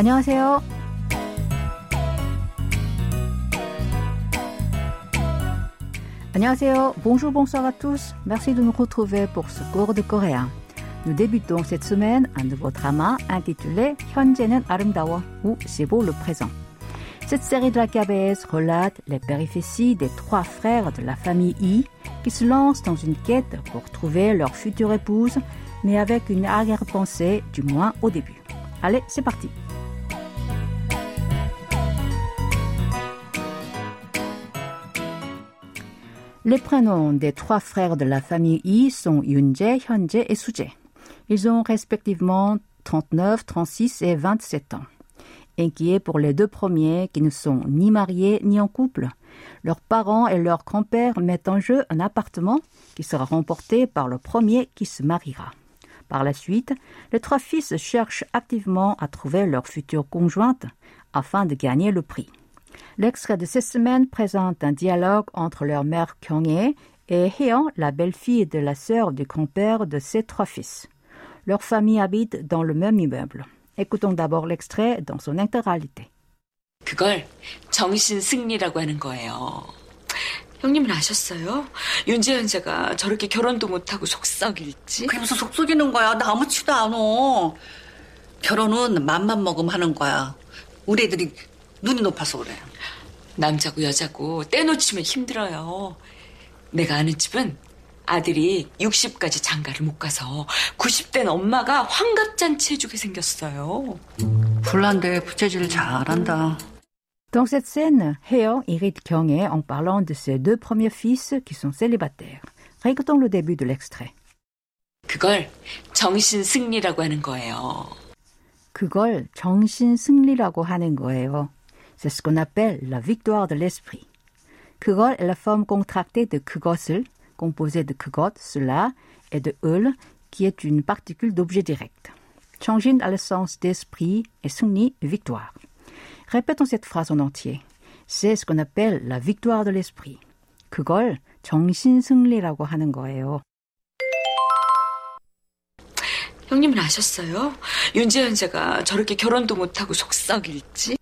안녕하세요. 안녕하세요. Bonjour, bonsoir à tous. Merci de nous retrouver pour ce cours de coréen. Nous débutons cette semaine un nouveau drama intitulé Hyeonjaeneun Areumdawa ou C'est beau le présent. Cette série de la KBS relate les péripéties des trois frères de la famille Yi qui se lancent dans une quête pour trouver leur future épouse, mais avec une arrière-pensée, du moins au début. Allez, c'est parti! Les prénoms des trois frères de la famille Yi sont Yunjae, Hyunjae et Soojae. Ils ont respectivement 39, 36 et 27 ans. Inquiet pour les deux premiers qui ne sont ni mariés ni en couple, leurs parents et leur grand-père mettent en jeu un appartement qui sera remporté par le premier qui se mariera. Par la suite, les trois fils cherchent activement à trouver leur future conjointe afin de gagner le prix. L'extrait de cette semaine présente un dialogue entre leur mère Gyeong-ae et Hye-yeong, la belle-fille de la sœur du grand-père de ses trois fils. Leur famille habite dans le même immeuble. Écoutons d'abord l'extrait dans son intégralité. 그걸 정신 승리라고 하는 거예요. 형님은 아셨어요? 윤재 현자가 저렇게 결혼도 못하고 속썩일지. 그게 무슨 속썩이는 거야? 나 아무치도 않아. 결혼은 맘만 먹으면 하는 거야. 우리 애들이 눈이 높아서 그래요. 남자고 여자고 떼놓치면 힘들어요. 내가 아는 집은 아들이 60까지 장가를 못 가서 90된 엄마가 환갑잔치 해주게 생겼어요. 불난데 부채질 잘한다. Dans cette scène, Hye-yeong irrite Gyeong-ae en parlant de ses deux premiers fils qui sont célibataires. Récoutons le début de l'extrait. 그걸 정신 승리라고 하는 거예요. 그걸 정신 승리라고 하는 거예요. C'est ce qu'on appelle la victoire de l'esprit. 그걸 est la forme contractée de 그것을, composée de 그것, cela, et de 을, qui est une particule d'objet direct. 정신 a le sens d'esprit et 승리, victoire. Répétons cette phrase en entier. C'est ce qu'on appelle la victoire de l'esprit. 그걸 정신 승리라고 하는 거예요. 형님은 아셨어요? 윤재 현재가 저렇게 결혼도 못하고 속썩일지?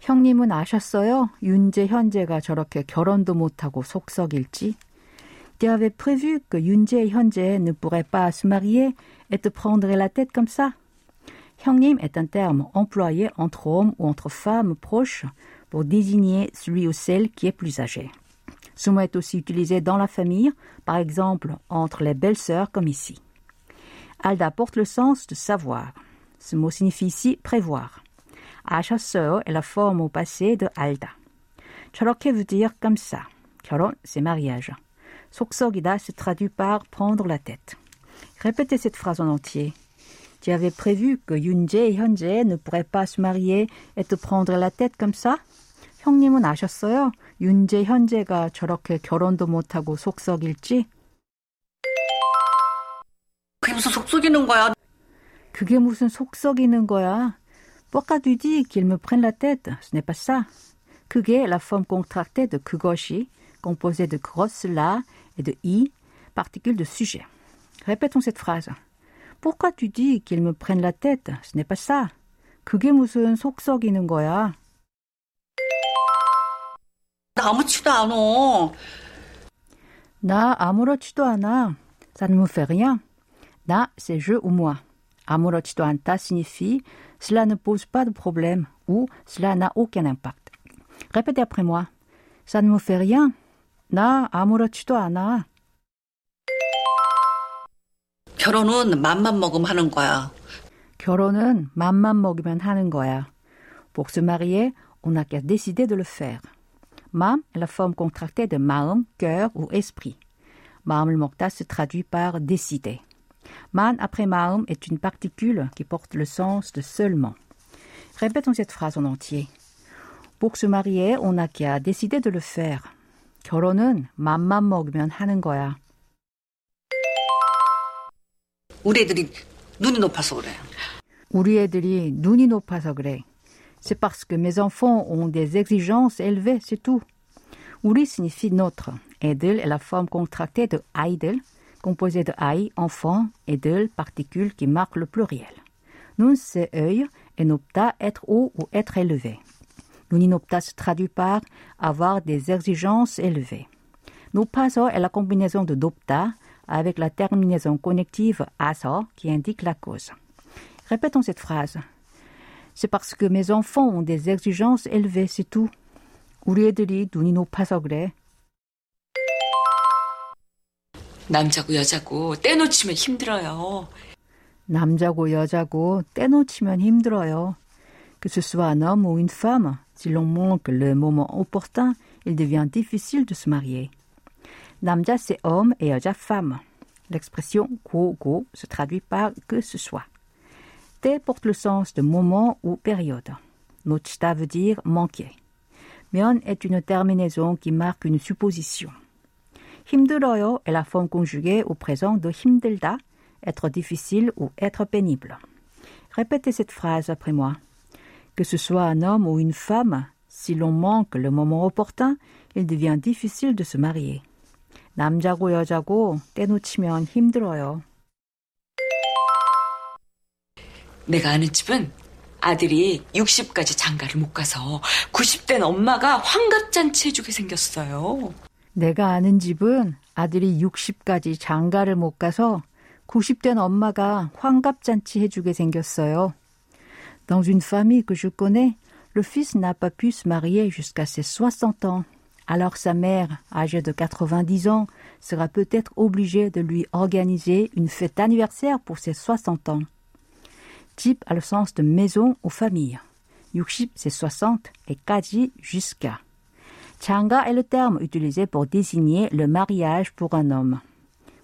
형님은 아셨어요? 윤재 현재가 저렇게 결혼도 못하고 속썩일지? Tu avais prévu que Yunjae et Hyunjae ne pourraient pas se marier et te prendrais la tête comme ça? Hyungnim est un terme employé entre hommes ou entre femmes proches pour désigner celui ou celle qui est plus âgé. Ce mot est aussi utilisé dans la famille, par exemple entre les belles-sœurs comme ici. Alda porte le sens de savoir. Ce mot signifie ici prévoir. 아셨어요 est la forme au passé de 알다. 저렇게 veut dire comme ça. 결혼, c'est mariage. 속썩이다 se traduit par prendre la tête. Répétez cette phrase en entier. Tu avais prévu que Yunjae et Hyunjae ne pourraient pas se marier et te prendre la tête comme ça? 형님은 아셨어요? 윤재, 현재가 저렇게 결혼도 못하고 속썩일지? 그게 무슨 속썩이는 거야? 그게 무슨 속썩이는 거야? Pourquoi tu dis qu'ils me prennent la tête? Ce n'est pas ça. 그게 est la forme contractée de 그것이, composée de 그것, cela et de 이, particule de sujet. Répétons cette phrase. Pourquoi tu dis qu'ils me prennent la tête? Ce n'est pas ça. 그게 무슨 속썩이는 거야? 나 아무렇지도 않아. 나 아무렇지도 않아. Ça ne me fait rien. Na, c'est je ou moi. 아무렇지도 않다 signifie cela ne pose pas de problème ou cela n'a aucun impact. Répétez après moi. Ça ne me fait rien. 나 아무렇지도 않아. 결혼은 맘만 먹으면 하는 거야. 결혼은 맘만 먹으면 하는 거야. Pour se marier, on n'a qu'à décider de le faire. 맘 est la forme contractée de 마음, cœur ou esprit. 마음을 먹다 se traduit par décider. Man après maum est une particule qui porte le sens de seulement. Répétons cette phrase en entier. Pour se marier, on n'a qu'à décider de le faire. 결혼은 맘만 먹으면 하는 거야. 우리 애들이 눈이 높아서 그래. 우리 애들이 눈이 높아서 그래. C'est parce que mes enfants ont des exigences élevées, c'est tout. 우리 signifie notre. 애들 est la forme contractée de 아이들, composée de aï, enfant, et de particule qui marque le pluriel. Nun, c'est œil, et nopta, être haut ou être élevé. L'uninopta se traduit par avoir des exigences élevées. Nopaso est la combinaison de dopta avec la terminaison connective aso qui indique la cause. Répétons cette phrase. C'est parce que mes enfants ont des exigences élevées, c'est tout. 우리 애들이 눈이 높아서 그래. 남자고 여자고 떼놓치면 힘들어요. 남자고 여자고 떼놓치면 힘들어요. Que ce soit un homme ou une femme, si l'on manque le moment opportun, il devient difficile de se marier. 남자 c'est homme et 여자 femme. L'expression go-go se traduit par que ce soit. Te porte le sens de moment ou période. Nochita veut dire manquer. Myeon est une terminaison qui marque une supposition. 힘들어요 est la forme conjuguée au présent de 힘들다, être difficile ou être pénible. Répétez cette phrase après moi. Que ce soit un homme ou une femme, si l'on manque le moment opportun, il devient difficile de se marier. 남자고 여자고 떼놓치면 힘들어요. 내가 아는 집은 아들이 60까지 장가를 못 가서 90된 엄마가 환갑잔치 해주게 생겼어요. 내가 아는 집은 아들이 60까지 장가를 못 가서 90된 엄마가 환갑잔치 해주게 생겼어요. Dans une famille que je connais, le fils n'a pas pu se marier jusqu'à ses 60 ans. Alors sa mère, âgée de 90 ans, sera peut-être obligée de lui organiser une fête anniversaire pour ses 60 ans. Jip a le sens de maison ou famille. Yukship c'est 60 et kaji jusqu'à. Changa est le terme utilisé pour désigner le mariage pour un homme.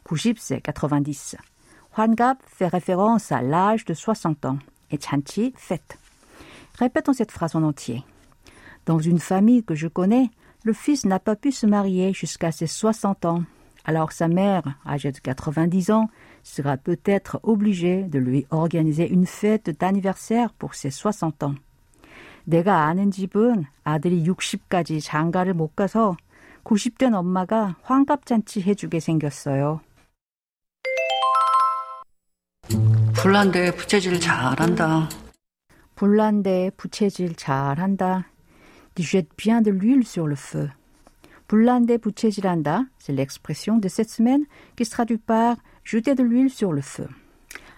Kuship c'est 90. Hwangap fait référence à l'âge de 60 ans et chanchi fête. Répétons cette phrase en entier. Dans une famille que je connais, le fils n'a pas pu se marier jusqu'à ses 60 ans. Alors sa mère, âgée de 90 ans, sera peut-être obligée de lui organiser une fête d'anniversaire pour ses 60 ans. 내가 아는 집은 아들이 60까지 장가를 못 가서 90된 엄마가 환갑잔치 해주게 생겼어요. 불난데 부채질 잘한다. 불난데 부채질 잘한다. Tu jettes bien de l'huile sur le feu. 불난데 부채질한다, c'est l'expression de cette semaine qui se traduit par jeter de l'huile sur le feu.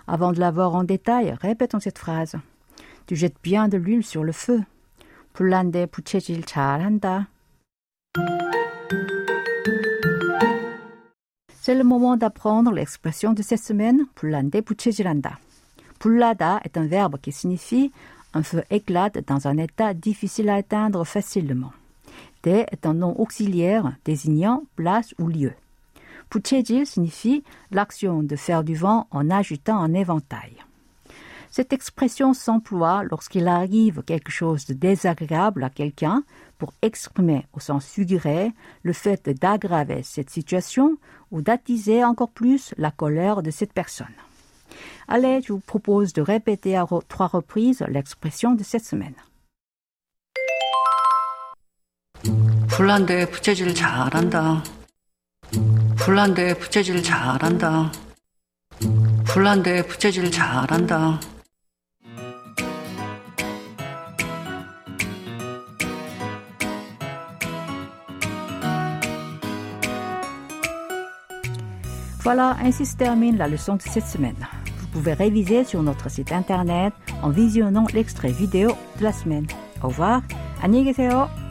Avant de la voir en détail, répétons cette phrase. Tu jettes bien de l'huile sur le feu. 불난데 부채질 잘한다. C'est le moment d'apprendre l'expression de cette semaine, 불난데 부채질한다. 불나다 est un verbe qui signifie un feu éclate dans un état difficile à atteindre facilement. Te est un nom auxiliaire désignant place ou lieu. Puchejil signifie l'action de faire du vent en agitant un éventail. Cette expression s'emploie lorsqu'il arrive quelque chose de désagréable à quelqu'un pour exprimer au sens figuré le fait d'aggraver cette situation ou d'attiser encore plus la colère de cette personne. Allez, je vous propose de répéter à 3 reprises l'expression de cette semaine. 불난데 부채질 잘한다. 불난데 부채질 잘한다. 불난데 부채질 잘한다. Voilà, ainsi se termine la leçon de cette semaine. Vous pouvez réviser sur notre site internet en visionnant l'extrait vidéo de la semaine. Au revoir, 안녕히 계세요.